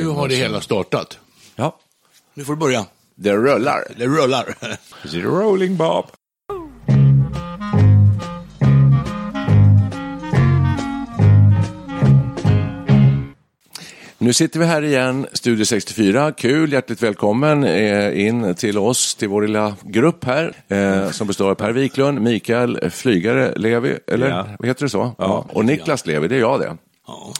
Nu har det hela startat. Ja. Nu får du börja. Det rullar. Det rullar. Is it rolling, Bob? Nu sitter vi här igen, Studio 64. Kul, hjärtligt välkommen in till oss, till vår lilla grupp här. Som består av Per Wiklund, Mikael Flygare, Levi, eller vad heter det så? Ja. Och Niklas Levi, det är jag det. Ja.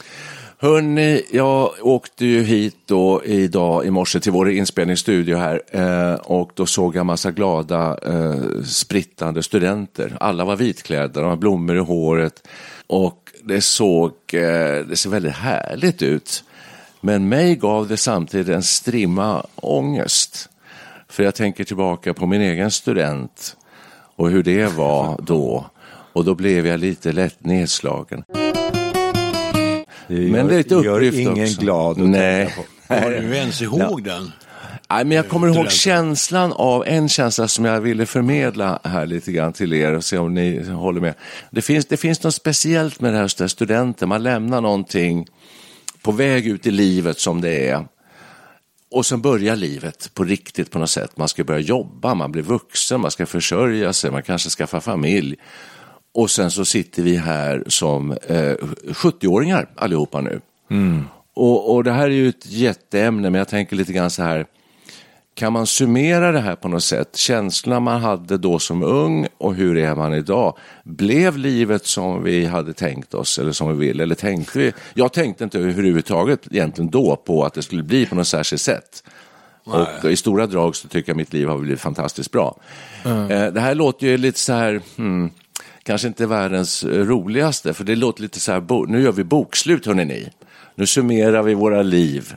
Hörrni, jag åkte ju hit då idag i morse till vår inspelningsstudio här och då såg jag massa glada sprittande studenter. Alla var vitklädda, de har blommor i håret och det ser väldigt härligt ut. Men mig gav det samtidigt en strimma ångest. För jag tänker tillbaka på min egen student och hur det var då. Och då blev jag lite lätt nedslagen. Men det är lite uppgift också. Ingen glad. Nej. Har du ens ihåg den? Nej, men jag kommer ihåg känslan av en känsla som jag ville förmedla här lite grann till er och se om ni håller med. Det finns något speciellt med det här studenten. Man lämnar någonting på väg ut i livet som det är. Och sen börjar livet på riktigt på något sätt. Man ska börja jobba, man blir vuxen, man ska försörja sig, man kanske skaffa familj. Och sen så sitter vi här som 70-åringar allihopa nu. Mm. Och det här är ju ett jätteämne, men jag tänker lite grann så här. Kan man summera det här på något sätt? Känslan man hade då som ung och hur är man idag? Blev livet som vi hade tänkt oss eller som vi ville? Eller tänkte vi? Jag tänkte inte överhuvudtaget egentligen då på att det skulle bli på något särskilt sätt. Nej. Och i stora drag så tycker jag mitt liv har blivit fantastiskt bra. Mm. Det här låter ju lite så här... kanske inte världens roligaste, för det låter lite så här... Nu gör vi bokslut, hörrni ni. Nu summerar vi våra liv.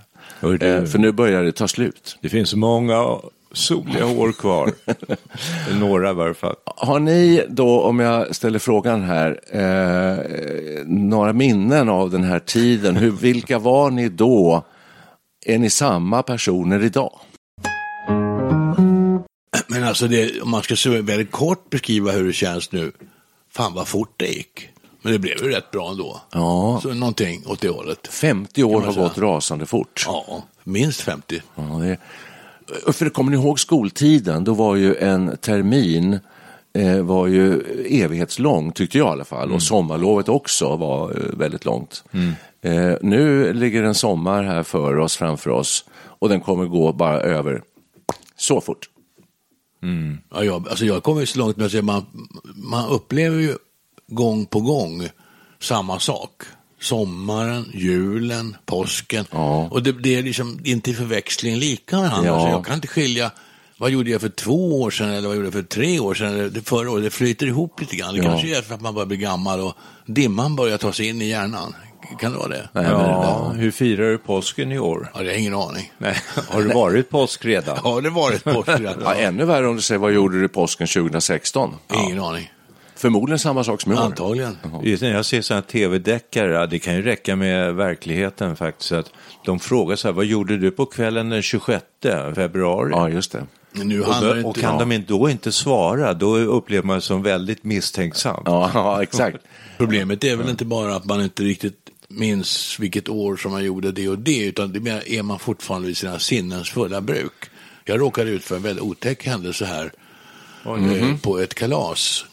För nu börjar det ta slut. Det finns många soliga år kvar. Några i varje fall. Har ni då, om jag ställer frågan här, några minnen av den här tiden? Vilka var ni då? Är ni samma personer idag? Men alltså, om man ska väldigt kort beskriva hur det känns nu. Fan vad fort det gick. Men det blev ju rätt bra ändå. Ja. Så någonting åt det hållet. 50 år har gått rasande fort. Ja, minst 50. Ja, för kommer ni ihåg skoltiden? Då var ju en termin var ju evighetslång, tyckte jag i alla fall. Mm. Och sommarlovet också var väldigt långt. Mm. Nu ligger en sommar här framför oss. Och den kommer gå bara över så fort. Mm. Ja, jag kommer ju så långt med att säga, man upplever ju gång på gång samma sak. Sommaren, julen, påsken. Ja. Och det är liksom inte förväxling lika med andra. Ja. Jag kan inte skilja, vad gjorde jag för 2 år sedan eller vad gjorde jag för 3 år sedan eller förra året. Det flyter ihop lite grann. Det kanske är för att man börjar bli gammal och dimman börjar ta sig in i hjärnan. Kan det vara det? Ja, det. Hur firar du påsken i år? Ja, det är ingen aning. Nej. Har du varit påsk redan? Ja, det har varit påsk redan. Ja, ännu värre om du säger, vad gjorde du påsken 2016? Ja. Ingen aning. Förmodligen samma sak som jag. Antagligen. Jag ser sådana tv-deckare, det kan ju räcka med verkligheten faktiskt. Att de frågar så här, vad gjorde du på kvällen den 26 februari? Ja, just det. Nu och kan de då inte svara, då upplever man som väldigt misstänksam. Ja, exakt. Problemet är väl inte bara att man inte riktigt minns vilket år som man gjorde det och det, utan det är man fortfarande vid sina sinnens fulla bruk. Jag råkade ut för en väldigt otäck händelse här på ett kalas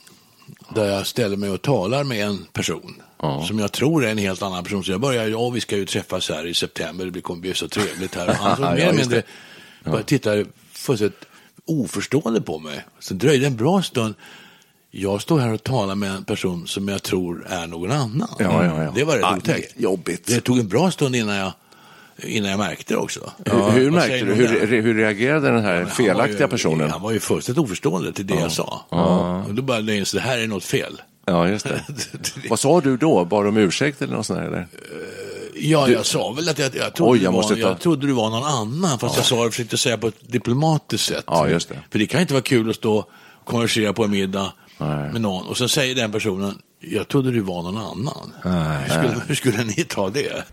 där jag ställer mig och talar med en person Ja. Som jag tror är en helt annan person. Så jag börjar, vi ska ju träffas här i september. Det kommer bli så trevligt här. Han som mer mindre bara tittar fullständigt oförstående på mig. Så dröjde en bra stund. Jag står här och talar med en person som jag tror är någon annan. Ja. Det var rätt otäckt. Jobbigt. Det tog en bra stund innan jag märkte det också. Ja, hur märkte du? Hur reagerade den här felaktiga personen? Han var ju fullständigt oförstående till det jag sa. Ja. Och då bara lade jag in så det här är något fel. Ja, just det. Vad sa du då? Bara om ursäkt eller något sånt här, eller? Ja, jag sa väl att jag trodde du var någon annan. Fast jag sa det, försökte säga på ett diplomatiskt sätt. Ja, just det. För det kan inte vara kul att stå och konversera på en middag med någon. Och sen säger den personen, jag trodde du var någon annan. Hur skulle ni ta det?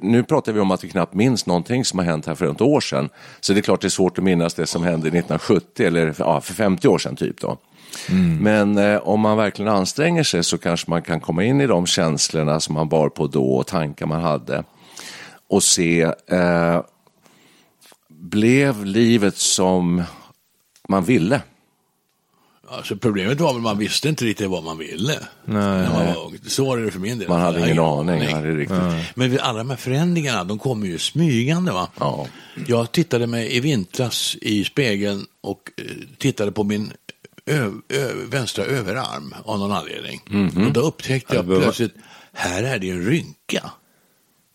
Nu pratar vi om att vi knappt minns någonting som har hänt här för ett år sedan. Så det är klart det är svårt att minnas det som hände 1970 eller för 50 år sedan typ då. Mm. Men om man verkligen anstränger sig så kanske man kan komma in i de känslorna som man bar på då och tankar man hade. Och se, blev livet som man ville? Alltså problemet var väl att man visste inte riktigt vad man ville. Nej. Så var det för min del. Man hade ingen aning. Men alla de här förändringarna, de kommer ju smygande, va? Ja. Jag tittade mig i vintras i spegeln och tittade på min vänstra överarm av någon anledning. Mm-hmm. Och då upptäckte jag plötsligt, här är det en rynka.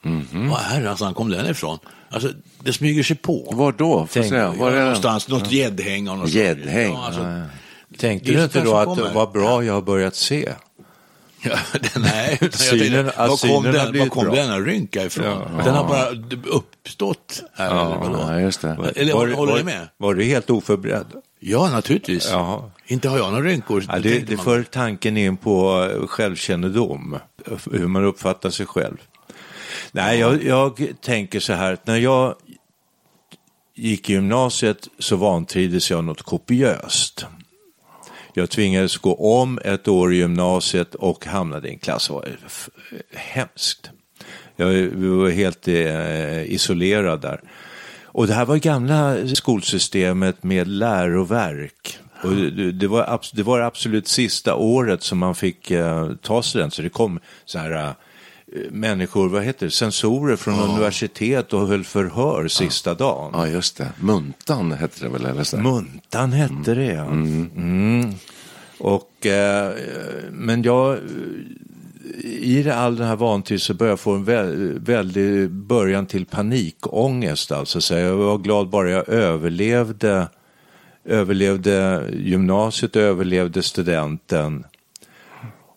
Mm-hmm. Vad herrans kom den ifrån? Alltså, det smyger sig på. Var då? Var det någonstans? Något gäddhäng av något. Gäddhäng, ja, alltså. Nej. Tänkte du inte då att vad bra jag har börjat se? Ja, nej, vad kom denna rynka ifrån? Ja. Den har bara uppstått här. Ja, just det. Eller, håller du med? Var du helt oförberedd? Ja, naturligtvis. Jaha. Inte har jag några rynkor. Ja, det för tanken in på självkännedom. Hur man uppfattar sig själv. Nej, jag tänker så här. När jag gick i gymnasiet så vantrivdes jag något kopiöst. Jag tvingades gå om ett år i gymnasiet och hamnade i en klass. Det var hemskt. Jag var helt isolerad där. Och det här var gamla skolsystemet med läroverk. Och det var absolut sista året som man fick ta student. Så det kom så här människor, sensorer från universitet och höll förhör sista dagen. Ja, just det. Muntan hette det väl? Eller så? Muntan hette det, ja. Mm. Mm. Och, men jag, i all den här vantrivsel så började jag få en väldig början till panikångest. Alltså. Så jag var glad bara jag överlevde gymnasiet, överlevde studenten.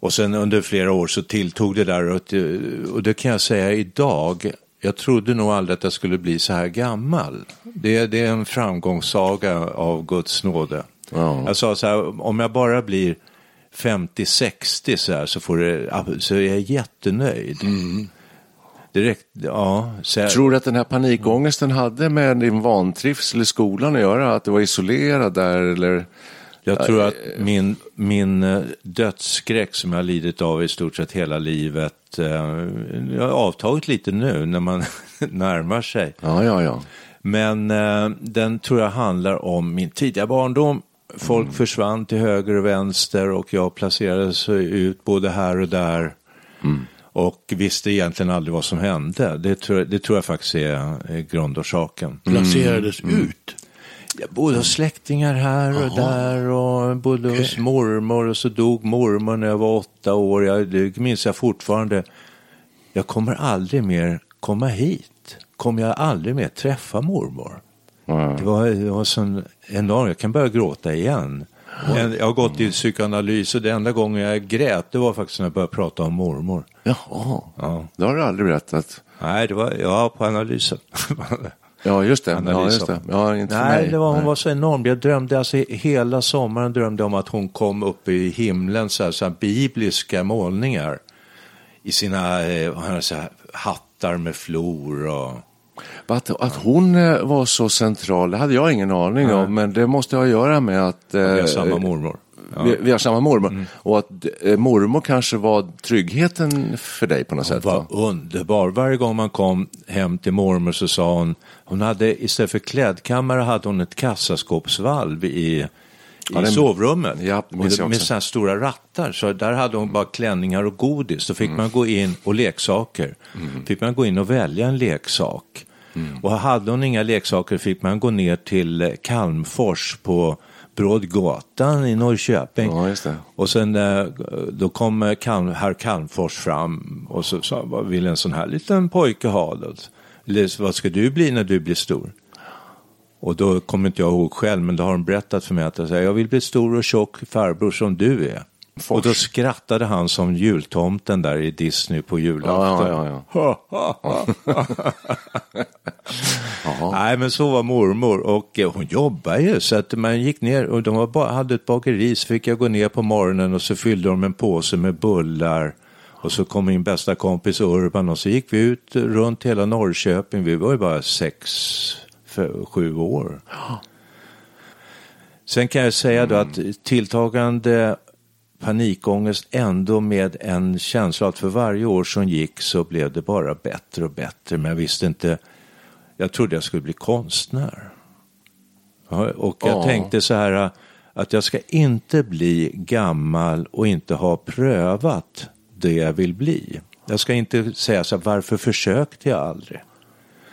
Och sen under flera år så tilltog det där och det kan jag säga idag, jag trodde nog aldrig att jag skulle bli så här gammal. Det är en framgångssaga av Guds nåde. Ja. Jag sa så här, om jag bara blir 50-60 så här så är jag jättenöjd. Mm. Direkt, tror du att den här panikångesten hade med din vantrivsel i skolan att göra? Att du var isolerad där eller... Jag tror att min dödsskräck som jag har lidit av i stort sett hela livet, jag har avtagit lite nu när man närmar sig. Ja. Men den tror jag handlar om min tidiga barndom. Folk försvann till höger och vänster och jag placerades ut både här och där. Mm. Och visste egentligen aldrig vad som hände. Det tror jag faktiskt är grundorsaken. Placerades ut? Jag bodde hos släktingar här och där och bodde hos mormor och så dog mormor när jag var 8 år. Det minns jag fortfarande. Jag kommer aldrig mer komma hit. Kommer jag aldrig mer träffa mormor. Mm. Det var sån enorm... Jag kan börja gråta igen. Jag har gått i psykoanalys och det enda gången jag grät det var faktiskt när jag började prata om mormor. Jaha, det har du aldrig berättat. Nej, det var på analysen. Ja, just det. Hon var så enorm. Jag drömde hela sommaren om att hon kom upp i himlen så här bibliska målningar i sina så här, hattar med flor och att hon var så central. Det hade jag ingen aning om, men det måste ha att göra med att vi har samma mormor. Ja. Vi har samma mormor. Mm. Och att mormor kanske var tryggheten för dig på något sätt. Hon var underbar. Varje gång man kom hem till mormor så sa hon hade istället för klädkammare hade hon ett kassaskåpsvalv i ja, i sovrummen. Ja, med så här stora rattar. Så där hade hon bara klänningar och godis. Så fick man gå in och leksaker. Fick man gå in och välja en leksak. Och hade hon inga leksaker fick man gå ner till Kalmfors på Brådgatan i Norrköping. Ja, just det. Och sen då kom herr Kalmfors fram och så sa, vad vill en sån här liten pojke ha då? Eller, vad ska du bli när du blir stor? Och då kommer inte jag ihåg själv, men då har de berättat för mig att jag vill bli stor och tjock farbror som du är. Fors. Och då skrattade han som jultomten där i Disney på julafton. Ja. Nej, men så var mormor och hon jobbar ju så att man gick ner och de var hade ett bakeri, så fick jag gå ner på morgonen och så fyllde de en påse med bullar. Och så kom min bästa kompis Urban och så gick vi ut runt hela Norrköping. Vi var ju bara 6-7 år. Ja. Sen kan jag säga då att tilltagande panikångest ändå med en känsla att för varje år som gick så blev det bara bättre och bättre. Men jag visste inte, jag trodde jag skulle bli konstnär. Och jag tänkte så här att jag ska inte bli gammal och inte ha prövat det jag vill bli. Jag ska inte säga så här, varför försökte jag aldrig?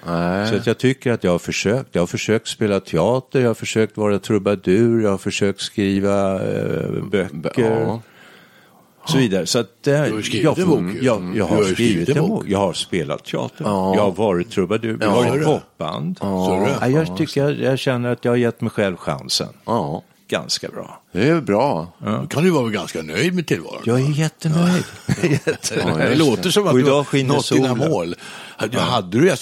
Nej. Så att jag tycker att jag har försökt. Jag har försökt spela teater, jag har försökt vara trubadur, jag har försökt skriva böcker så vidare. Så att, jag har skrivit en bok. Jag har spelat teater, jag har varit trubadur, jag har varit popband. Jag känner att jag har gett mig själv chansen. Ja. Ganska bra. Det är bra. Då kan du vara ganska nöjd med tillvaron. Jag är jättenöjd. Det låter som att du har nått dina mål.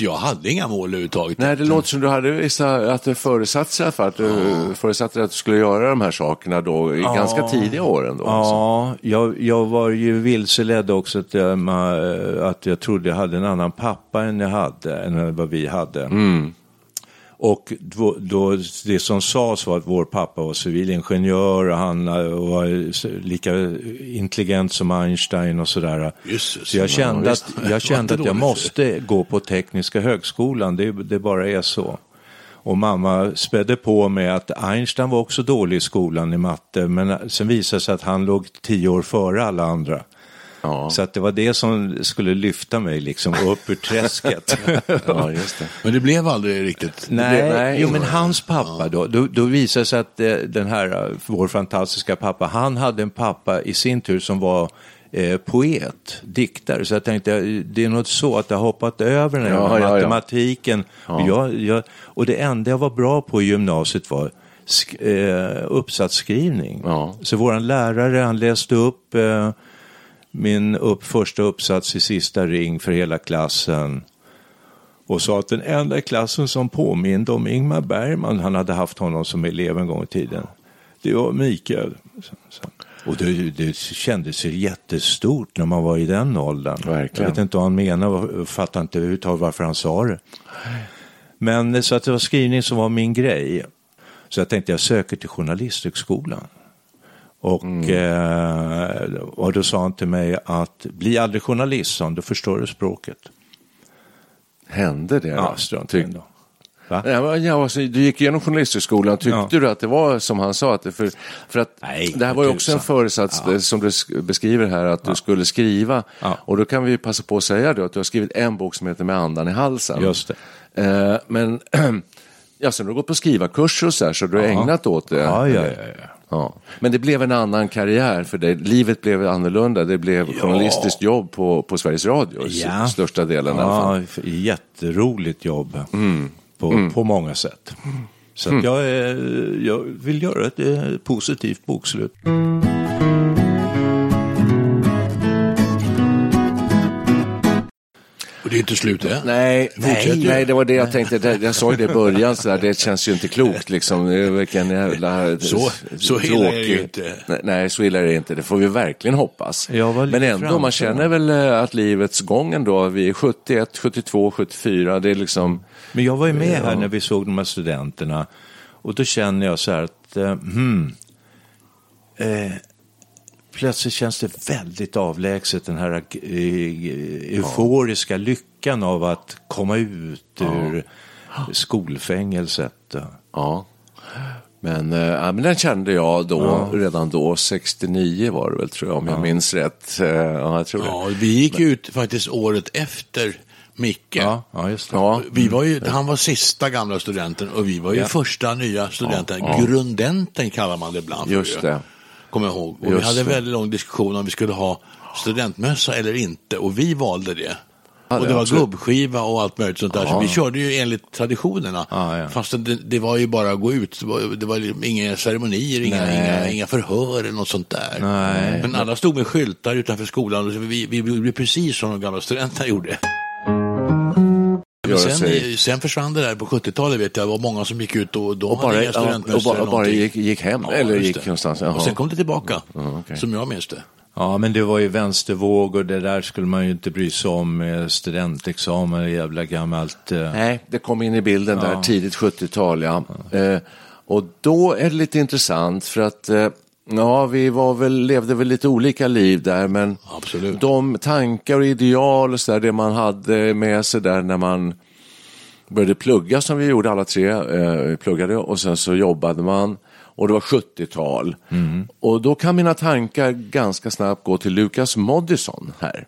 Jag hade inga mål överhuvudtaget. Nej, det låter som du hade vissa, att du förutsatte att du skulle göra de här sakerna då i ganska tidiga år ändå. Ja, jag var ju vilseledd också att jag trodde jag hade en annan pappa än vad vi hade. Mm. Och då det som sades var att vår pappa var civilingenjör och han var lika intelligent som Einstein och sådär. Så jag kände att jag måste gå på tekniska högskolan, det bara är så. Och mamma spädde på med att Einstein var också dålig i skolan i matte, men sen visade sig att han låg 10 år före alla andra. Ja. Så att det var det som skulle lyfta mig liksom upp ur träsket. Ja, just det. Men det blev aldrig riktigt. Nej. Jo, men hans pappa då visade sig att den här vår fantastiska pappa, han hade en pappa i sin tur som var poet, diktare. Så jag tänkte, det är något så att jag hoppat över den här matematiken. Ja. Och det enda jag var bra på i gymnasiet var uppsatsskrivning. Ja. Så våran lärare, han läste upp min första uppsats i sista ring för hela klassen och sa att den enda i klassen som påminde om Ingmar Bergman, han hade haft honom som elev en gång i tiden, det var Mikael. Och det kändes ju jättestort när man var i den åldern. Verkligen. Jag vet inte vad han menar, fattar inte överhuvudtaget varför han sa det, men så att det var skrivning som var min grej. Så jag tänkte, jag söker till journalisthögskolan. Och då sa han till mig att bli aldrig journalist, sa han, då förstår du språket. Hände det? Ja, strunt ändå. Ja, alltså, du gick igenom journalisthögskolan, tyckte du att det var som han sa? Att för att nej, det här var ju också en föresats som du beskriver här, att du skulle skriva. Ja. Och då kan vi passa på att säga då, att du har skrivit en bok som heter Med andan i halsen. Just det. Men sen har du gått på skrivarkurser och så här, så du har ägnat åt det. Ja. Ja. Men det blev en annan karriär för dig. Livet blev annorlunda. Det blev journalistiskt jobb på Sveriges Radio största delen. Ja, jätteroligt jobb på många sätt. Så att jag vill göra ett positivt bokslut. Det är inte slut, ja? Nej, det var det jag tänkte. Jag sa ju det i början, så där, det känns ju inte klokt liksom. Vilken jävla så illa är det ju inte. Nej, så illa är det inte. Det får vi verkligen hoppas. Men ändå, man känner väl att livets gång ändå, vi är 71, 72, 74, det är liksom. Men jag var ju med här när vi såg de här studenterna, och då känner jag så här att plötsligt känns det väldigt avlägset, den här euforiska lyckan av att komma ut ur skolfängelset. Ja. Men den kände jag då, redan då, 69 var det väl, tror jag, om jag minns rätt. Ja, jag tror det. Vi gick ut faktiskt året efter Micke. Ja, just det. Ja. Vi var ju, han var sista gamla studenten och vi var ju första nya studenten. Ja. Grundenten kallar man det ibland. Just det. Kommer jag ihåg. Och vi hade en väldigt lång diskussion om vi skulle ha studentmössa eller inte, och vi valde det. Och det var gubbskiva och allt möjligt sånt där. Så vi körde ju enligt traditionerna. Fast det var ju bara att gå ut. Det var inga ceremonier, inga förhör eller något sånt där. Nej. Men alla stod med skyltar utanför skolan. Och vi blev precis som de gamla studenterna gjorde. Men sen försvann det där på 70-talet, vet jag. Det var många som gick ut och de hade inga studentmöster. Och bara gick hem, eller gick någonstans. Och sen kom det tillbaka, som jag minns det. Ja, men det var ju vänstervåg och det där skulle man ju inte bry sig om, studentexamen är jävla gammalt. Nej, det kom in i bilden där tidigt 70-tal, och då är det lite intressant för att vi levde väl lite olika liv där, men absolut. De tankar och ideal och så där, det man hade med sig där när man började plugga, som vi gjorde alla tre, pluggade och sen så jobbade man. Och det var 70-tal. Mm. Och då kan mina tankar ganska snabbt gå till Lukas Moodysson här.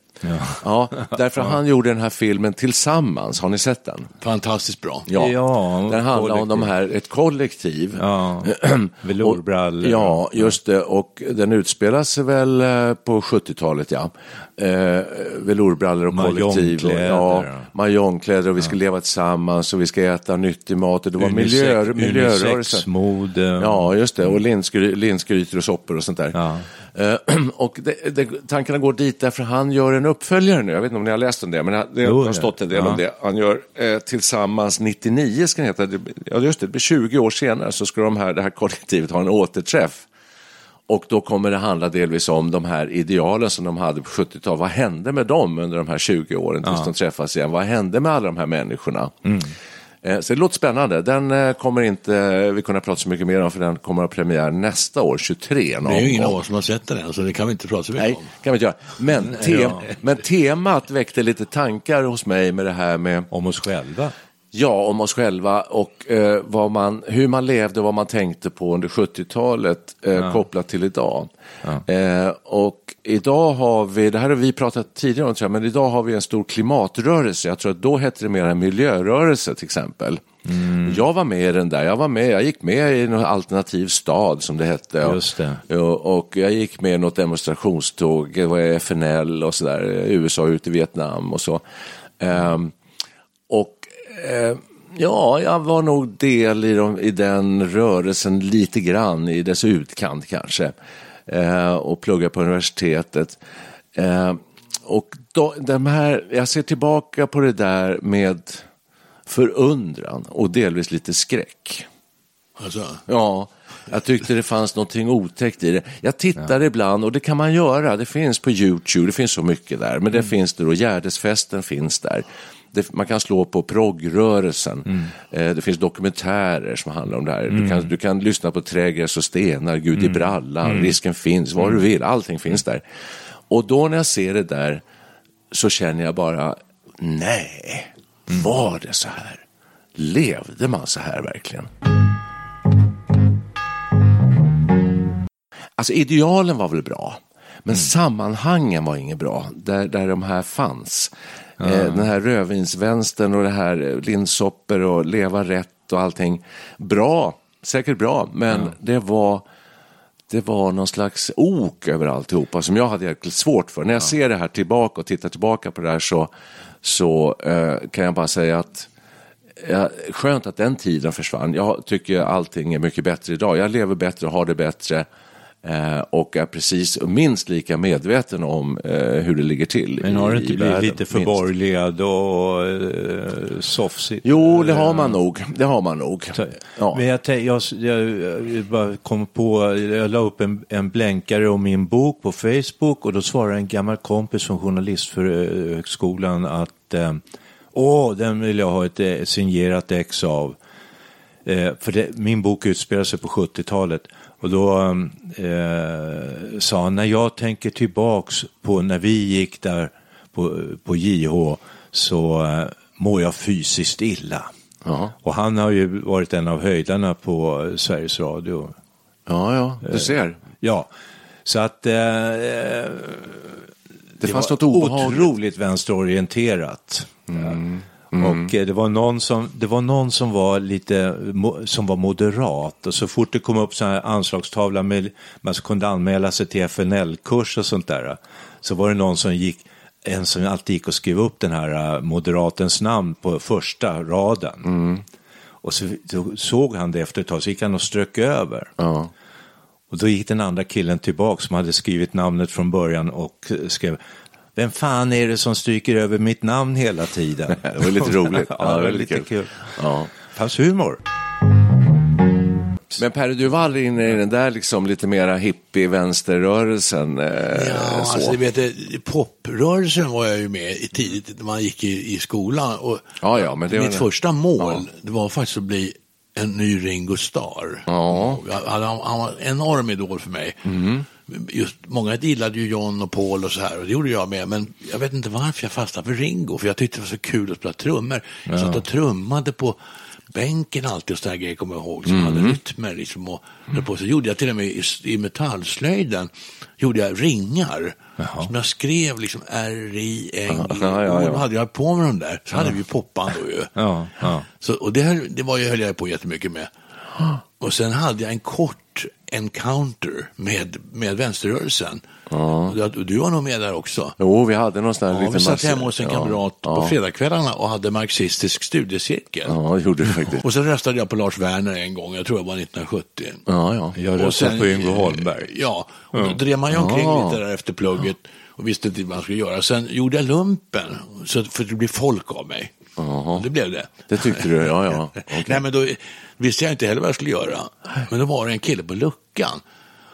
Ja, därför han gjorde den här filmen Tillsammans. Har ni sett den? Fantastiskt bra. Ja, den handlar om de här, ett kollektiv. Ja, Velourbrallern. Ja, just det. Och den utspelas väl på 70-talet, Velourbrallor och kollektiv. Majonkläder och vi ska leva tillsammans och vi ska äta nyttig mat. Och det var miljörörelsen. Unisexmod. Ja, just det. Och linsgryter och soppor och sånt där. Ja. Och tankarna går dit därför han gör en uppföljare nu. Jag vet inte om ni har läst om det, men det har stått en del om det. Han gör Tillsammans 99 ska det heta. Ja, just det, 20 år senare så ska det här kollektivet ha en återträff. Och då kommer det handla delvis om de här idealen som de hade på 70-talet. Vad hände med dem under de här 20 åren tills de träffas igen? Vad hände med alla de här människorna? Mm. Så det låter spännande. Den kommer inte vi kunna prata så mycket mer om, för den kommer att premiär nästa år, 23. Det är ju ingen av oss som har sett den, så det kan vi inte prata så mycket om. Nej, kan vi inte göra. Men, men temat väckte lite tankar hos mig med det här med... Om oss själva. Ja, om oss själva och hur man levde och vad man tänkte på under 70-talet kopplat till idag. Ja. Och idag har vi, det här har vi pratat tidigare om, tror jag, men idag har vi en stor klimatrörelse. Jag tror att då hette det mer en miljörörelse till exempel. Mm. Jag var med i den där, jag gick med i en alternativ stad som det hette. Just det. Och jag gick med i något demonstrationståg, det var FNL och sådär, USA ute i Vietnam och så. Jag var nog del i den rörelsen lite grann, i dess utkant kanske, och pluggade på universitetet. Och då, jag ser tillbaka på det där med förundran och delvis lite skräck. Alltså. Ja, jag tyckte det fanns någonting otäckt i det. Jag tittar ibland, och det kan man göra, det finns på YouTube, det finns så mycket där, men det finns det då, Gärdesfesten finns där. Man kan slå på progrörelsen. Det finns dokumentärer som handlar om det här. Du kan lyssna på Trägräs och stenar, Gud i brallan, Risken finns, vad du vill. Allting finns där. Och då när jag ser det där så känner jag bara, nej, var det så här? Levde man så här verkligen? Alltså idealen var väl bra, men sammanhangen var inget bra där de här fanns. Den här rödvinsvänstern och det här linssopper och leva rätt och allting. Bra, säkert bra, men det var någon slags ok över alltihopa som jag hade jäkligt svårt för. När jag ser det här tillbaka och tittar tillbaka på det här så kan jag bara säga att skönt att den tiden försvann. Jag tycker allting är mycket bättre idag. Jag lever bättre och har det bättre. Och är precis minst lika medveten om hur det ligger till. Men har det inte blivit lite förborgligad och softsigt? Jo, det har man nog. Ja. Men jag bara kom på, jag la upp en blänkare om min bok på Facebook, och då svarade en gammal kompis som journalist för högskolan att den vill jag ha ett signerat ex av. För min bok utspelar sig på 70-talet. Och då sa han, när jag tänker tillbaks på när vi gick där på JH så mår jag fysiskt illa. Ja. Och han har ju varit en av höjdarna på Sveriges Radio. Ja, ja, du ser. Ja, så att det fanns något otroligt vänsterorienterat. Mm. Mm. Och det var någon som var lite som var moderat, och så fort det kom upp så här anslagstavla med man kunde anmäla sig till FNL-kurs och sånt där, så var det någon som alltid gick och skrev upp den här moderatens namn på första raden. Mm. Och så såg han det efter ett tag, så gick han och strök över. Ja. Och då gick den andra killen tillbaka som hade skrivit namnet från början och skrev: vem fan är det som stryker över mitt namn hela tiden? Det var lite roligt. Ja, det var lite kul. Ja. Fanns humor. Men Per, du var aldrig inne i den där liksom lite mera hippie-vänsterrörelsen. Alltså du vet, poprörelsen var jag ju med i tidigt när man gick i skolan. Och ja, men det mitt första mål det var faktiskt att bli en ny Ringo Starr. Ja. Han var en enorm idol för mig. Mm. Just, många gillade ju John och Paul och så här, och det gjorde jag med, men jag vet inte varför jag fastnade för Ringo, för jag tyckte det var så kul att spela trummor. Jag satt och trummade på bänken alltid och sådana grejer, kommer jag ihåg, som hade rytmer liksom, och på. Så gjorde jag till och med i metallslöjden gjorde jag ringar. Jaha. Som jag skrev liksom R-I-N-G, ja. Och hade jag på med dem där, så hade vi poppan då ju. Ja. Så, och det höll jag på jättemycket med. Och sen hade jag en kort encounter med vänsterrörelsen. Ja. Du var nog med där också. Jo, vi hade någon sån där liten... Vi satt hemma hos en kamrat på fredagskvällarna och hade marxistisk studiecirkel. Ja, det gjorde vi faktiskt. Och sen röstade jag på Lars Werner en gång, jag tror jag var 1970. Ja. Jag röstade på Ingvar Holmberg. Ja, och då drev man ju omkring lite där efter plugget och visste inte vad man skulle göra. Sen gjorde jag lumpen, så för det blev folk av mig. Aha. Det blev det. Det tyckte du, ja. Okay. Nej, men då visste jag inte heller vad jag skulle göra. Men då var det en kille på luckan.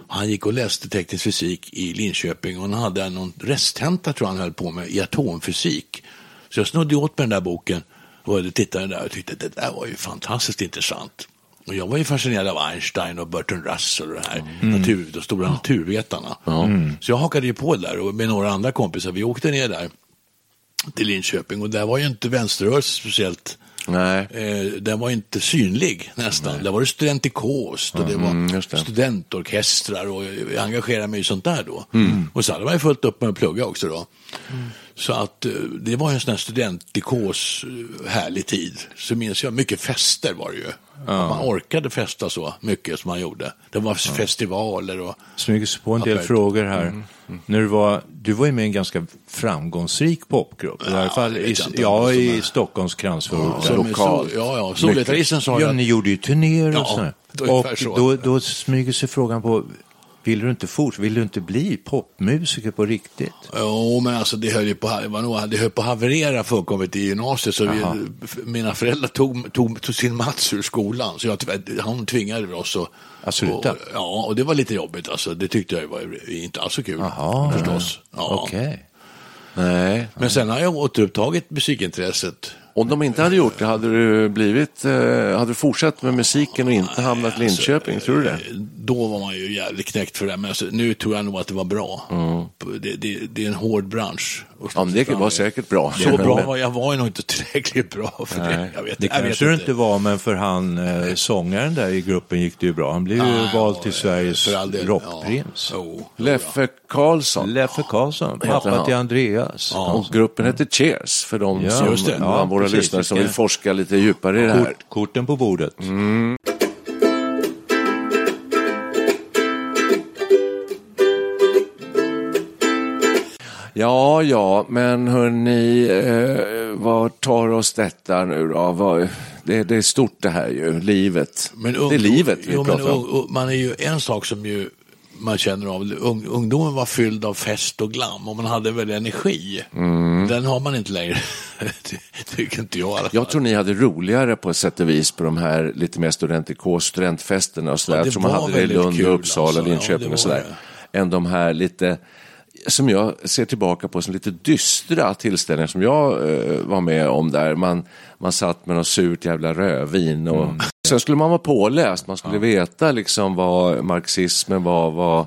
Han gick och läste teknisk fysik i Linköping, och han hade någon resthämta, tror jag han höll på med, i atomfysik. Så jag snodde åt med den där boken och tittade där och tyckte det där var ju fantastiskt intressant. Och jag var ju fascinerad av Einstein och Bertrand Russell och det här de stora naturvetarna. Så jag hakade ju på där, och med några andra kompisar vi åkte ner där till Linköping, och där var ju inte vänsterrörelsen speciellt. Nej. Den var inte synlig nästan. Nej. Där var det studentikost och det var studentorkestrar, och jag engagerade mig i sånt där då. Och så hade man ju fullt upp med att plugga också då. Så att det var en sån här studentikos härlig tid. Så minns jag, mycket fester var det ju. Man orkade festa så mycket som man gjorde. Det var festivaler och... Smyger sig på en del frågor här. När du var ju med en ganska framgångsrik popgrupp. I alla fall i Stockholms kransförorter. Lokalt. Ja. Solgitarristen sa ni gjorde ju turnéer och sådär. Och då smyger sig frågan på... Vill du inte bli popmusiker på riktigt? Jo, men alltså det höll ju på att haverera fullkomligt i gymnasiet, så mina föräldrar tog sin mats ur skolan, så han tvingade oss att sluta. Ja, och det var lite jobbigt alltså. Det tyckte jag var inte alls så kul. Aha, förstås. Ja. Okej. Nej. Men sen har jag återupptagit musikintresset. Om de inte hade gjort det, hade du fortsatt med musiken och inte hamnat i Linköping, tror du det? Då var man ju jävligt knäckt för det, men nu tror jag nog att det var bra. Det är en hård bransch. Ja, men det var säkert bra. Så bra var jag nog inte tillräckligt bra för det. Jag vet, det kanske det inte var, men för han sångaren där i gruppen gick det ju bra. Han blev ju vald till Sveriges rockprins. Leffe Karlsson. Leffe Karlsson, pappa till Andreas. Och gruppen hette Cheers för de som var våra lyssnare som vill forska lite djupare i det här. Korten på bordet. Mm. Ja, men hörni, vad tar oss detta nu då? Det är stort det här ju, livet. Men det är livet vi pratar om. Man är ju en sak som ju man känner av. Ungdomen var fylld av fest och glam, och man hade väl energi. Den har man inte längre. Det tycker inte jag. Jag tror ni hade roligare på ett sätt och vis på de här lite mer studentfesterna och sådär, som man hade det i Lund och Uppsala, Linköping och sådär. Än de här lite... som jag ser tillbaka på som lite dystra tillställningar som jag var med om där. Man satt med något surt jävla rödvin och sen skulle man vara påläst. Man skulle veta liksom vad marxismen var, vad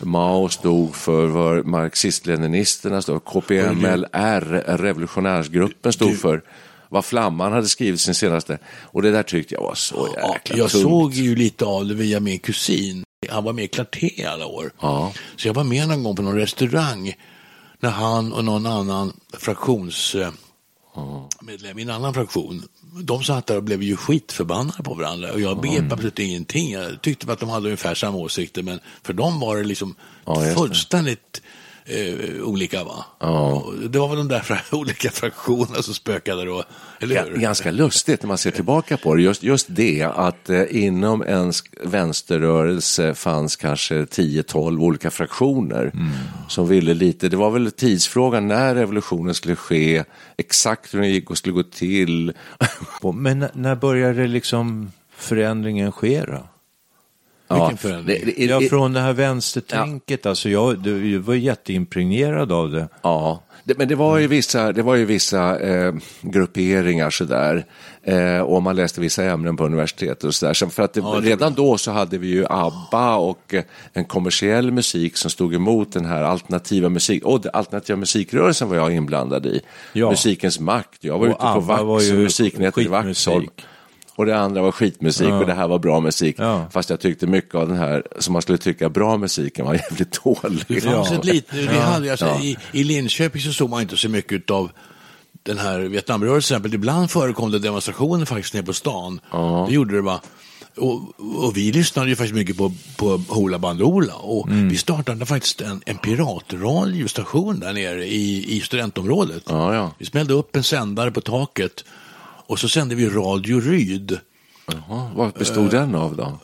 Mao stod för, vad marxist-leninisterna stod, KPMLR, revolutionärsgruppen stod för. vad Flamman hade skrivit sin senaste. Och det där tyckte jag var så jäkla jag tungt. Såg ju lite av det via min kusin. Han var med i Klarté alla år. Ja. Så jag var med någon gång på någon restaurang när han och någon annan fraktionsmedlem i en annan fraktion, de satt där och blev ju skitförbannade på varandra. Och jag begrep absolut ingenting. Jag tyckte att de hade ungefär samma åsikter, men för dem var det liksom fullständigt olika, va? Ja. Det var väl de där olika fraktionerna som spökade då, eller hur? Ganska lustigt när man ser tillbaka på det. Just det att inom en vänsterrörelse fanns kanske 10-12 olika fraktioner som ville lite. Det var väl tidsfrågan när revolutionen skulle ske, exakt hur den gick och skulle gå till. Men när började liksom förändringen ske då? Ja, från det här vänstertänket, alltså jag var jätteimpregnierad av det. Ja, men det var ju vissa grupperingar så där, och man läste vissa ämnen på universitetet och så där. För att redan då så hade vi ju ABBA och en kommersiell musik som stod emot den här alternativa musik. Och alternativa musikrörelsen var jag inblandad i. Ja. Musikens makt. Jag var och ute på Vax, musiknätet i Vaxholm. Och det andra var skitmusik och det här var bra musik. Ja. Fast jag tyckte mycket av den här som man skulle tycka bra musiken var jävligt dålig. Det fanns ett litet, i Linköping så såg man inte så mycket av den här Vietnamrörelsen. Ibland förekom det demonstrationer faktiskt ner på stan. Ja. Det gjorde det bara. Och vi lyssnade ju faktiskt mycket på Hoola Bandoola. Och vi startade faktiskt en piratradiostation där nere i studentområdet. Ja, ja. Vi smällde upp en sändare på taket. Och så sände vi Radio Ryd. Jaha, vad bestod den av då?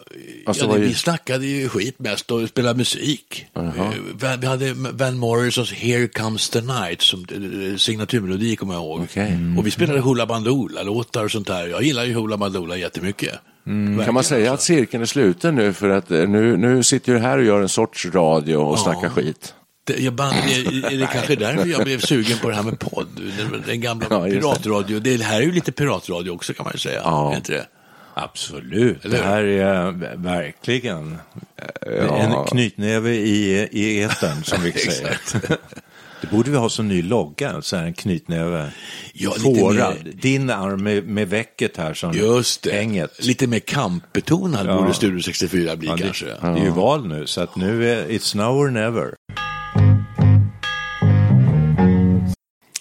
Alltså vi snackade ju skit mest och spelade musik. Vi hade Van Morrisons Here Comes the Night som signaturmelodi, kommer jag ihåg. Okay. Och vi spelade Hoola Bandoola-låtar och sånt där. Jag gillar ju Hoola Bandoola jättemycket. Mm. Kan man säga att cirkeln är sluten nu? För att nu sitter du här och gör en sorts radio och snackar skit. Det kanske därför jag blev sugen på det här med podd. Den gamla piratradio. Det här är ju lite piratradio också, kan man ju säga. Ja. Inte det? Absolut. Eller? Det här är verkligen en knytnäve i etern, som vi säger. Det borde vi ha som ny logga, så här en knytnäve. Ja, din arm med väcket här som just det. Hänget. Lite mer kampbetonad borde Studio 64 bli kanske. Det är ju val nu, så att nu är it's now or never.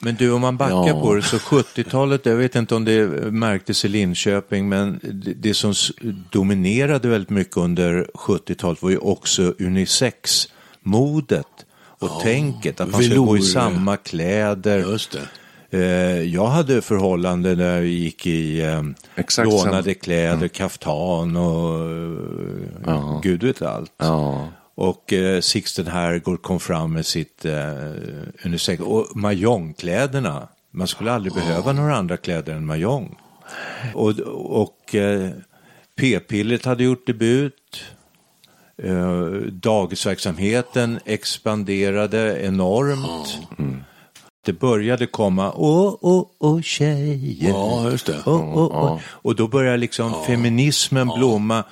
Men du, om man backar på det så 70-talet, jag vet inte om det märktes i Linköping, men det som dominerade väldigt mycket under 70-talet var ju också unisex-modet och tänket att man skulle gå i samma kläder. Just det. Jag hade förhållanden där jag gick i lånade kläder, kaftan och gud vet allt. Ja. Och Sixten här kom fram med sitt unisex och majongkläderna. Man skulle aldrig behöva några andra kläder än majong. Och p-pillet hade gjort debut. Dagisverksamheten expanderade enormt. Det började komma tjejer. Ja, just det. Och då började liksom feminismen blomma.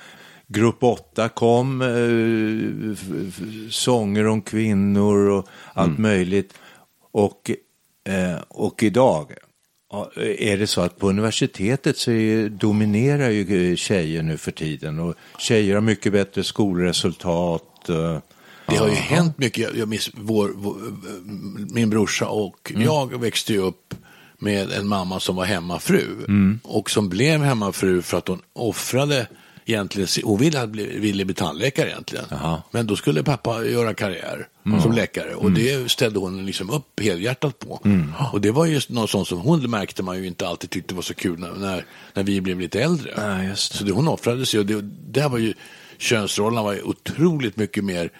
Grupp 8 kom, sånger om kvinnor och allt möjligt. Och idag är det så att på universitetet så dominerar ju tjejer nu för tiden. Och tjejer har mycket bättre skolresultat. Det har ju hänt mycket. Jag minns min brorsa och jag växte ju upp med en mamma som var hemmafru. Och som blev hemmafru för att hon offrade... Egentligen, hon ville bli tandläkare egentligen. Aha. Men då skulle pappa göra karriär som läkare. Och det ställde hon liksom upp helhjärtat på. Och det var just något sånt som hon märkte man ju inte alltid tyckte var så kul när vi blev lite äldre. Ja, just det. Så hon offrade sig. Och det här var ju, könsrollerna var ju otroligt mycket mer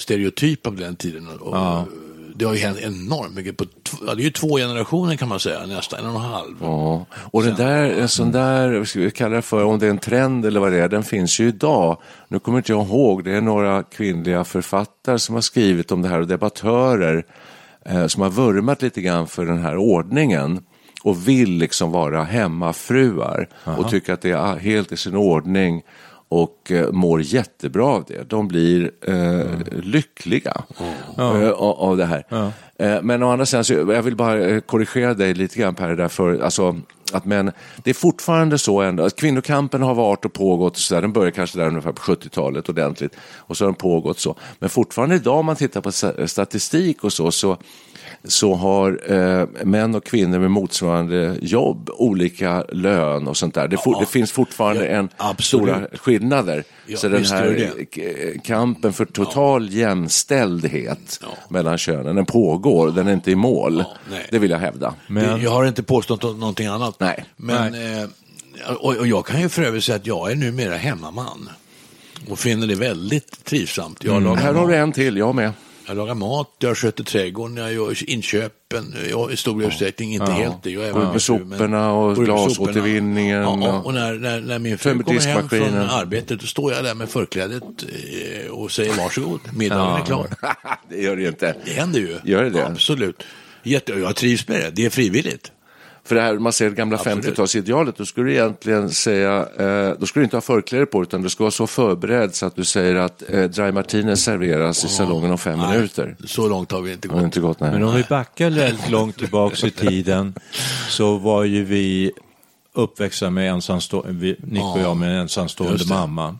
stereotyp av den tiden. Och, det har ju hänt enormt mycket på det är ju 2 generationer kan man säga, nästan 1,5. Ja. Och det där en sån där, ska vi kalla det för, om det är en trend eller vad det är, den finns ju idag. Nu kommer inte jag ihåg, det är några kvinnliga författare som har skrivit om det här och debattörer som har vurmat lite grann för den här ordningen och vill liksom vara hemmafruar och tycker att det är helt i sin ordning. Och mår jättebra av det. De blir lyckliga av det här. Men å andra sidan, så jag vill bara korrigera dig lite grann, Per, därför, alltså att män, det är fortfarande så ändå, att kvinnokampen har varit och pågått så där, den började kanske där ungefär på 70-talet ordentligt och så har den pågått så, men fortfarande idag om man tittar på statistik och så har män och kvinnor med motsvarande jobb olika lön och sånt där. Det finns fortfarande stora skillnader. Ja, så den här kampen för total jämställdhet mellan könen, den pågår, den är inte i mål. Ja, det vill jag hävda. Men... Jag har inte påstått någonting annat. Nej. Men, och jag kan ju för övrigt säga att jag är numera hemmaman och finner det väldigt trivsamt. Här har du en till, jag med. Jag lagar mat, jag sköter trädgården, jag gör inköpen, jag i stor utsträckning inte helt det. Jag är med soporna och glasåtervinningen. Ja, och när min fru kommer hem från arbetet då står jag där med förklädet och säger varsågod, middagen är klar. Det gör det ju inte. Det händer ju. Gör det? Absolut. Jag trivs med det, det är frivilligt. För det här, man ser det gamla 50-talsidealet, då skulle du egentligen säga, då skulle du inte ha förkläder på, utan du ska vara så förberedd så att du säger att dry martini serveras i salongen om 5 minuter. Så långt har vi inte gått. Nej. Men om vi backar väldigt långt tillbaka i tiden så var ju vi uppväxta med ensamstående, Nick och jag med en ensamstående mamma.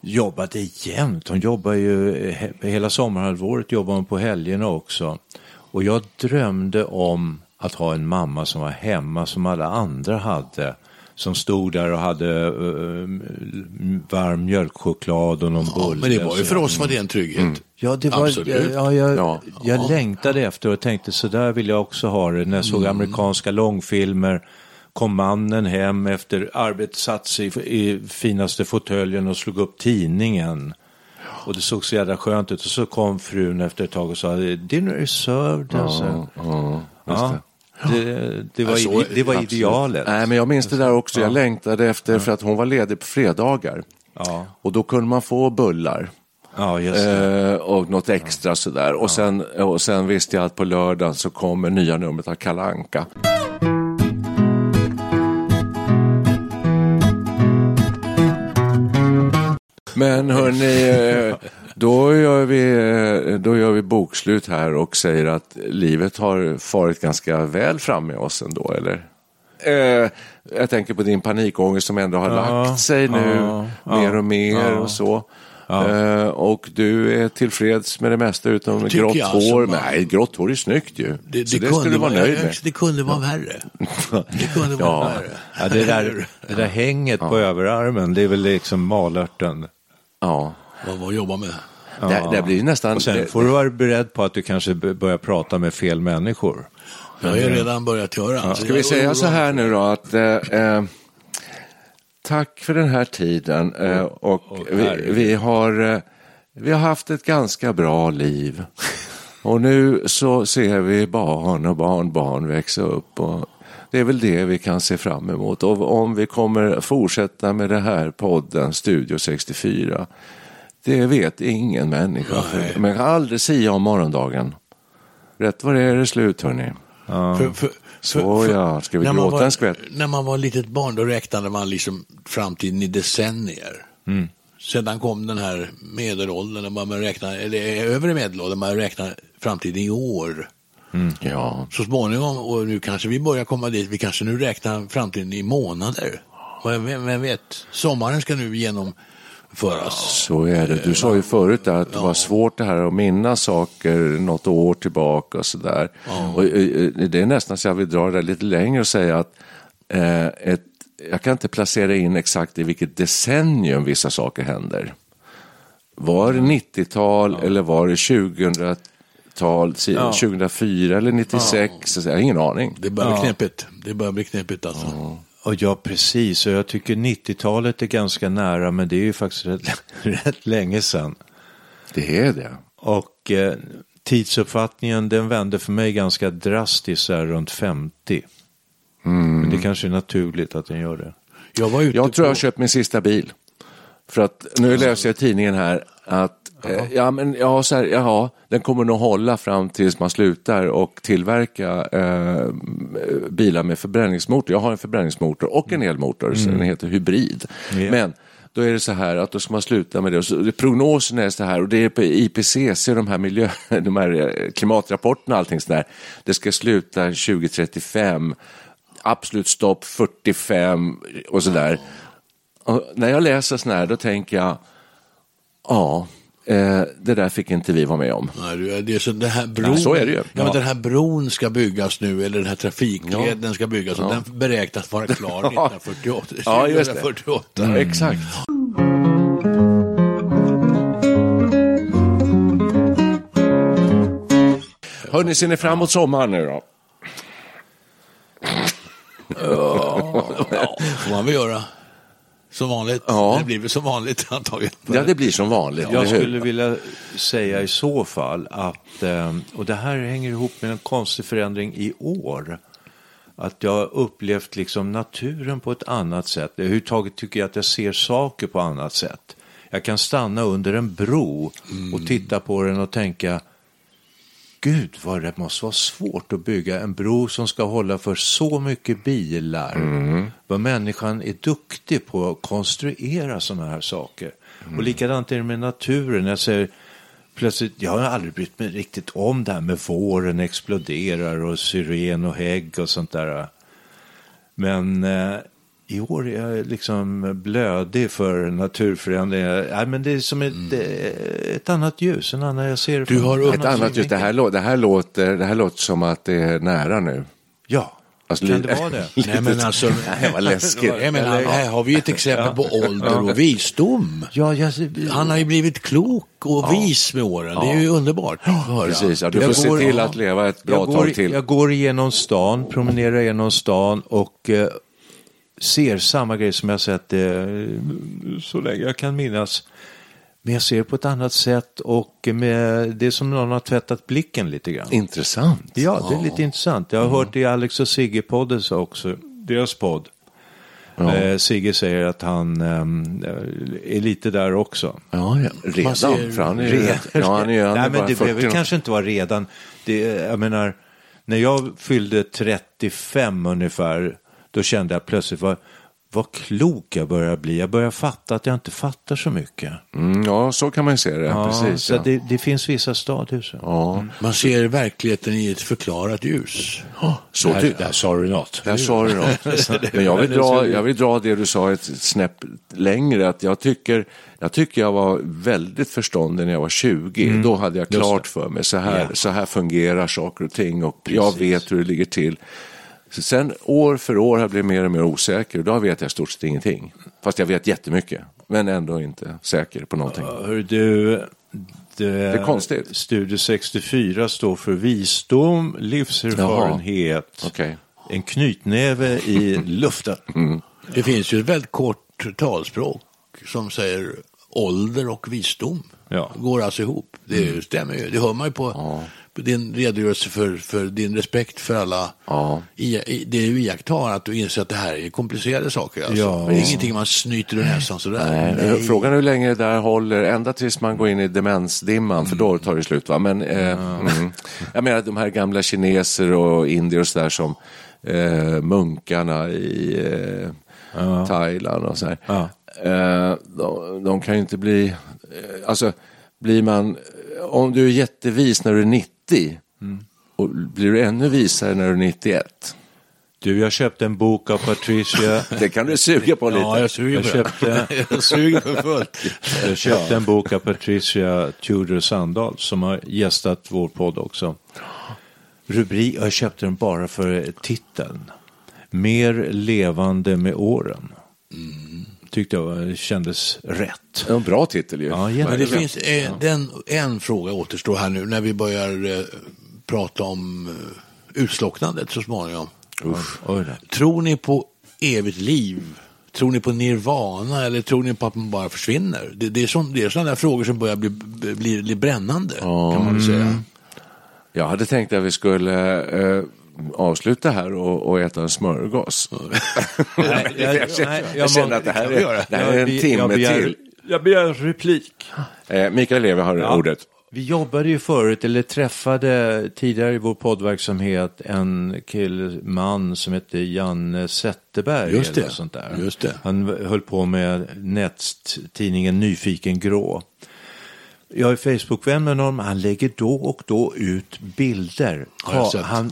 Jobbade jämt, hon jobbade ju hela sommarhalvåret, jobbade hon på helgerna också. Och jag drömde om att ha en mamma som var hemma som alla andra hade. Som stod där och hade varm mjölkchoklad och någon bulle. Men det var ju för oss var det en trygghet. Mm. Ja, det var, jag längtade efter och tänkte så där vill jag också ha det. När jag såg amerikanska långfilmer kom mannen hem efter arbetet, satt sig i finaste fåtöljen och slog upp tidningen. Och det såg så jävla skönt ut. Och så kom frun efter ett tag och sa dinner is served. Det var idealet. Nej, men jag minns det där också. Jag längtade efter för att hon var ledig på fredagar. Ja. Och då kunde man få bullar. Ja, just det. Och något extra sådär. Och sen visste jag att på lördagen så kommer nya numret av Kalle Anka. Men hörni, då gör vi bokslut här och säger att livet har farit ganska väl fram med oss ändå, eller? Jag tänker på din panikångest som ändå har lagt sig nu mer och mer och så. Och du är tillfreds med det mesta utom grått hår. Nej, grått hår är snyggt ju. Det skulle vara nöjd med. Det kunde vara värre. Ja, det där hänget på överarmen, det är väl liksom malörten. Ja. Vad jobbar med? Ja. Det blir nästan... Och sen får du vara beredd på att du kanske börjar prata med fel människor. Jag har ju redan börjat göra. Ja. Ska vi säga så här nu då att... Tack för den här tiden och vi har haft ett ganska bra liv. Och nu så ser vi barn och barnbarn växa upp och det är väl det vi kan se fram emot. Och om vi kommer fortsätta med det här podden Studio 64, det vet ingen människa. Men jag kan aldrig sia om morgondagen. Rätt vad det är slut hörni. Ja. Ska vi gråta en skvätt? När man var litet barn då räknade man liksom framtiden i decennier. Mm. Sedan kom den här medelåldern eller övre medelåldern, man räknar framtiden i år. Mm. Ja. Så småningom, och nu kanske vi börjar komma dit, vi kanske nu räknar framtiden i månader. Vem vet, sommaren ska nu genomföras. Så är det, du sa ju förut där att det var svårt det här att minnas saker något år tillbaka och sådär. Ja. Och det är nästan så jag vill dra det lite längre och säga att jag kan inte placera in exakt i vilket decennium vissa saker händer. Var det 90-tal eller var det 2004 eller 96? Jag har ingen aning. Det börjar bli knepigt. Det börjar bli knepigt alltså. Ja. Och ja, precis. Och jag tycker 90-talet är ganska nära, men det är ju faktiskt rätt länge sedan. Det är det. Och tidsuppfattningen, den vände för mig ganska drastiskt här runt 50. Mm. Men det kanske är naturligt att den gör det. Jag tror jag köpt min sista bil. För att nu läser jag tidningen här att den kommer nog hålla fram tills man slutar och tillverka bilar med förbränningsmotor. Jag har en förbränningsmotor och en elmotor, så den heter hybrid. Yeah. Men då är det så här att då ska man sluta med det. Och så, prognosen är så här, och det är på IPCC, de här klimatrapporterna och allting sådär. Det ska sluta 2035. absolut stopp 45 och sådär. Och när jag läser sån här, då tänker jag det där fick inte vi vara med om. Nej, det är så, den här bron, så är det ju. Ja. Ja, men den här bron ska byggas nu, eller den här trafikleden ska byggas, och den beräknas vara klar 1948. Ja, just det. 48. Mm. Exakt. Hörrni, ser ni fram emot sommaren nu då? Ja, vad man vill göra. Som vanligt. Ja. Det blir väl som vanligt antagligen. Ja, det blir som vanligt. Jag skulle vilja säga i så fall att, och det här hänger ihop med en konstig förändring i år, att jag upplevt liksom naturen på ett annat sätt. Överhuvudtaget tycker jag att jag ser saker på annat sätt. Jag kan stanna under en bro och titta på den och tänka, Gud, vad det måste vara svårt att bygga en bro som ska hålla för så mycket bilar. Mm. Vad människan är duktig på att konstruera sådana här saker. Mm. Och likadant är det med naturen. Jag säger plötsligt, jag har aldrig brytt mig riktigt om det här med våren exploderar och syren och hägg och sånt där. Men i år är jag liksom blödig för naturförändringar. Nej, men det är som ett annat ljus, en annan jag ser. Du har ett annat ljus. Det här låter som att det är nära nu. Ja. Alltså, kan det vara det? Nej, men alltså, det var läskigt. Här har vi ett exempel på ålder och visdom. Ja, han har ju blivit klok och vis med åren. Det är ju underbart. Ja, precis. Ja, du får se till att leva ett bra tag till. Jag går igenom stan, promenerar genom stan och ser samma grej som jag sett så länge jag kan minnas, men jag ser på ett annat sätt, och med det som någon har tvättat blicken lite grann. Intressant. Ja, det är lite intressant. Jag har hört i Alex och Sigge-podden också, deras podd. Ja. Sigge säger att han är lite där också. Ja. Redan. För han är redan. Ja, han är, nej, men det behöver kanske inte vara redan. Det, jag menar, när jag fyllde 35 ungefär, då kände jag plötsligt vad klok jag börjar bli. Jag börjar fatta att jag inte fattar så mycket. Ja, så kan man se det. Ja, precis, så det finns vissa stadier. Ja. Mm. Man ser verkligheten i ett förklarat ljus. Ja, så där sa du något. Där sa du något. Men jag vill dra det du sa ett snäpp längre. Att jag tycker jag var väldigt förståndig när jag var 20. Mm. Då hade jag klart för mig. Så här fungerar saker och ting. Och jag vet hur det ligger till. Så sen år för år har jag blivit mer och mer osäker. Då vet jag stort sett ingenting. Fast jag vet jättemycket. Men ändå inte säker på någonting. Det är konstigt. Studio 64 står för visdom, livserfarenhet. Okay. En knytnäve i luften. Mm. Det finns ju ett väldigt kort talspråk som säger ålder och visdom. Ja. Går alltså ihop. Det stämmer ju. Det hör man ju på... Ja. Din redogörelse för din respekt för alla det du iakttar, att du inser att det här är komplicerade saker alltså. Ja. Det är ingenting man snyter ur näsan sådär. Nej. Frågan är hur länge det där håller, ända tills man går in i demensdimman, för då tar det slut, va? Men jag menar de här gamla kineser och indier och sådär, som munkarna i Thailand och sådär. Ja. De kan ju inte bli, alltså blir man, om du är jättevis när du är 90 och blir du ännu visare när du är 91. Du, jag köpte en bok av Patricia. Det kan du suga på lite. Ja, jag köpte en bok av Patricia Tudor Sandahl, som har gästat vår podd också. Jag köpte den bara för titeln. Mer levande med åren. Tyckte jag kändes rätt. En bra titel ju. Ja, men det finns en fråga återstår här nu när vi börjar prata om utslocknandet så småningom. Tror ni på evigt liv? Tror ni på nirvana, eller tror ni på att man bara försvinner? Det är sådana där frågor som börjar bli brännande, kan man säga. Jag hade tänkt att vi skulle... avsluta här och äta en smörgås. Jag känner att det här är en timme till. Jag begär replik. Mikael Levi har ordet. Vi jobbade ju förut, eller träffade tidigare i vår poddverksamhet, en man som hette Janne Zetterberg. Just det. Eller sånt där. Just det. Han höll på med tidningen Nyfiken Grå. Jag är Facebook-vän med honom. Han lägger då och då ut bilder.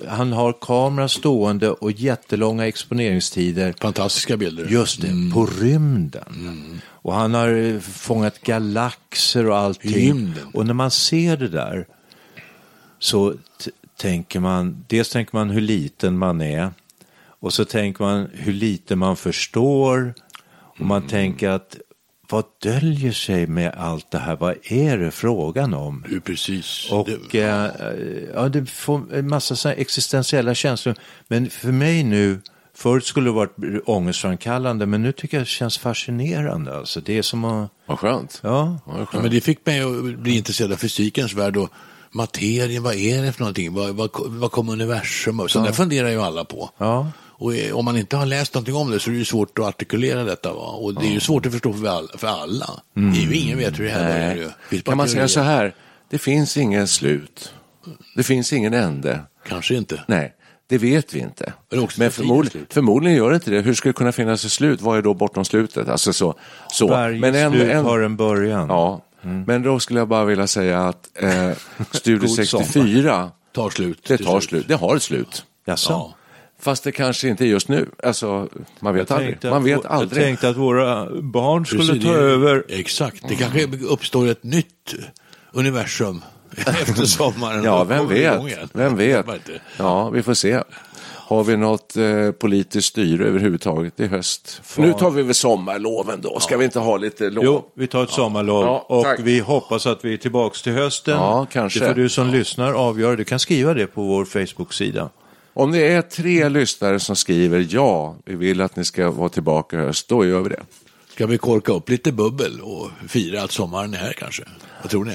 Han har kamera stående och jättelånga exponeringstider. Fantastiska bilder. Just det, på rymden. Mm. Och han har fångat galaxer och allting. Rymden. Och när man ser det där så tänker man hur liten man är. Och så tänker man hur lite man förstår. Och man tänker att vad döljer sig med allt det här? Vad är det frågan om? Ja, precis. Och det får en massa såna existentiella känslor. Men för mig nu, förut skulle det varit ångestframkallande, men nu tycker jag det känns fascinerande. Alltså, det är som att... Vad skönt. Ja. Ja, men det fick mig att bli intresserad av fysikens värld och materien. Vad är det för någonting? Vad kommer universum av? Så där funderar ju alla på. Ja. Och om man inte har läst någonting om det så är det ju svårt att artikulera detta. Va? Och det är ju svårt att förstå för alla. Det är ju ingen vet hur det här är. Kan man säga så här, det finns ingen slut. Det finns ingen ände. Kanske inte. Nej, det vet vi inte. Men förmodligen gör det inte det. Hur skulle det kunna finnas ett slut? Vad är då bortom slutet? Alltså så. Men slut har en början. Ja. Mm. Men då skulle jag bara vilja säga att Studio 64 tar slut. Det tar slut. Det har ett slut. Jaså. Ja. Fast det kanske inte just nu. Alltså, man vet aldrig. Jag tänkte att våra barn skulle ta över. Exakt. Det kanske uppstår ett nytt universum efter sommaren. Ja, vem vet. Ja, vi får se. Har vi något politiskt styre överhuvudtaget i höst? Fan. Nu tar vi väl sommarloven då. Ska vi inte ha lite lov? Jo, vi tar ett sommarlov. Ja, och vi hoppas att vi är tillbaka till hösten. Ja, kanske. Det får du som lyssnar avgöra. Du kan skriva det på vår Facebook-sida. Om det är 3 lyssnare som skriver ja, vi vill att ni ska vara tillbaka i höst, då gör vi det. Ska vi korka upp lite bubbel och fira att sommaren är här kanske? Vad tror ni?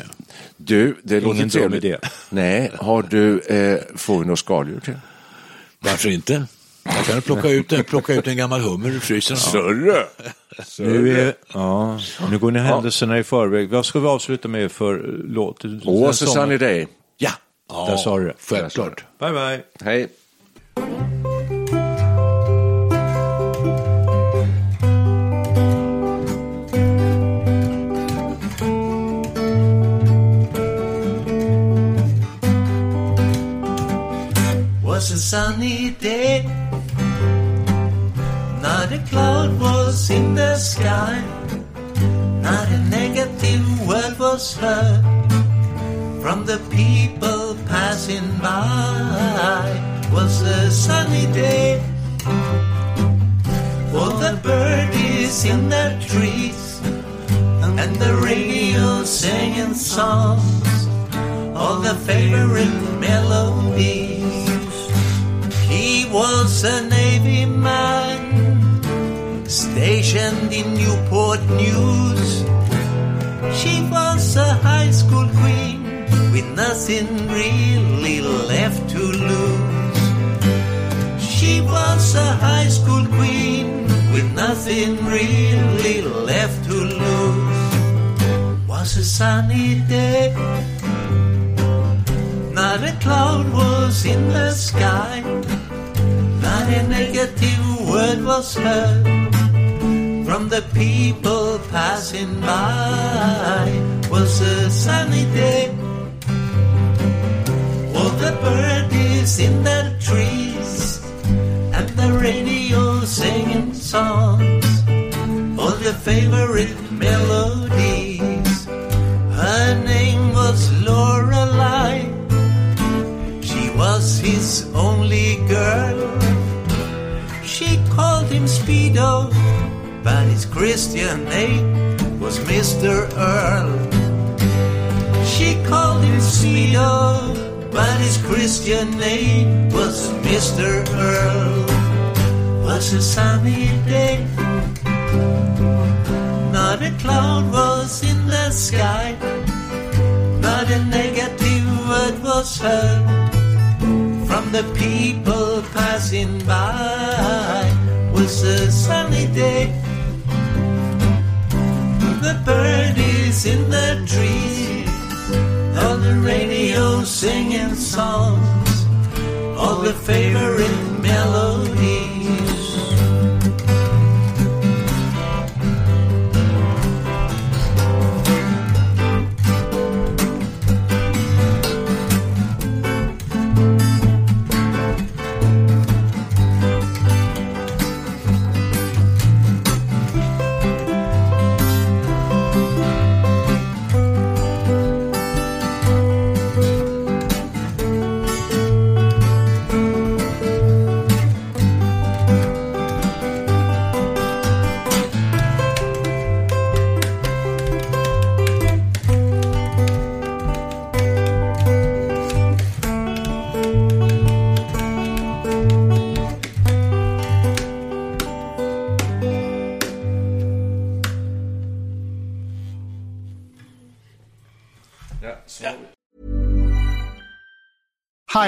Du, det låter inte som idé. Nej, har du får några skaldjur till? Varför inte? Jag kan plocka ut en gammal hummer ur frysen. Sörre. Nu går ni händelserna i förväg. Vad ska vi avsluta med för låt? Åh, Susanne Day. Ja. Ja, där sa du det. Självklart. Bye bye. Hej. Was a sunny day, not a cloud was in the sky, not a negative word was heard from the people passing by. Was a sunny day, for the birdies in the trees and the radio singing songs, all the favorite melodies. He was a Navy man stationed in Newport News. She was a high school queen with nothing really left to lose. She was a high school queen with nothing really left to lose. Was a sunny day, not a cloud was in the sky, not a negative word was heard from the people passing by. Was a sunny day, all the birdies in the trees and the radio singing songs, all the favorite melodies. Her name was Lorelei. She was his only girl. She called him Speedo, but his Christian name was Mr. Earl. She called him Speedo, but his Christian name was Mr. Earl. Was a sunny day, not a cloud was in the sky, not a negative word was heard from the people passing by. Was a sunny day, the birdies in the trees, all the radio singing songs, all the favorite melodies. Hi,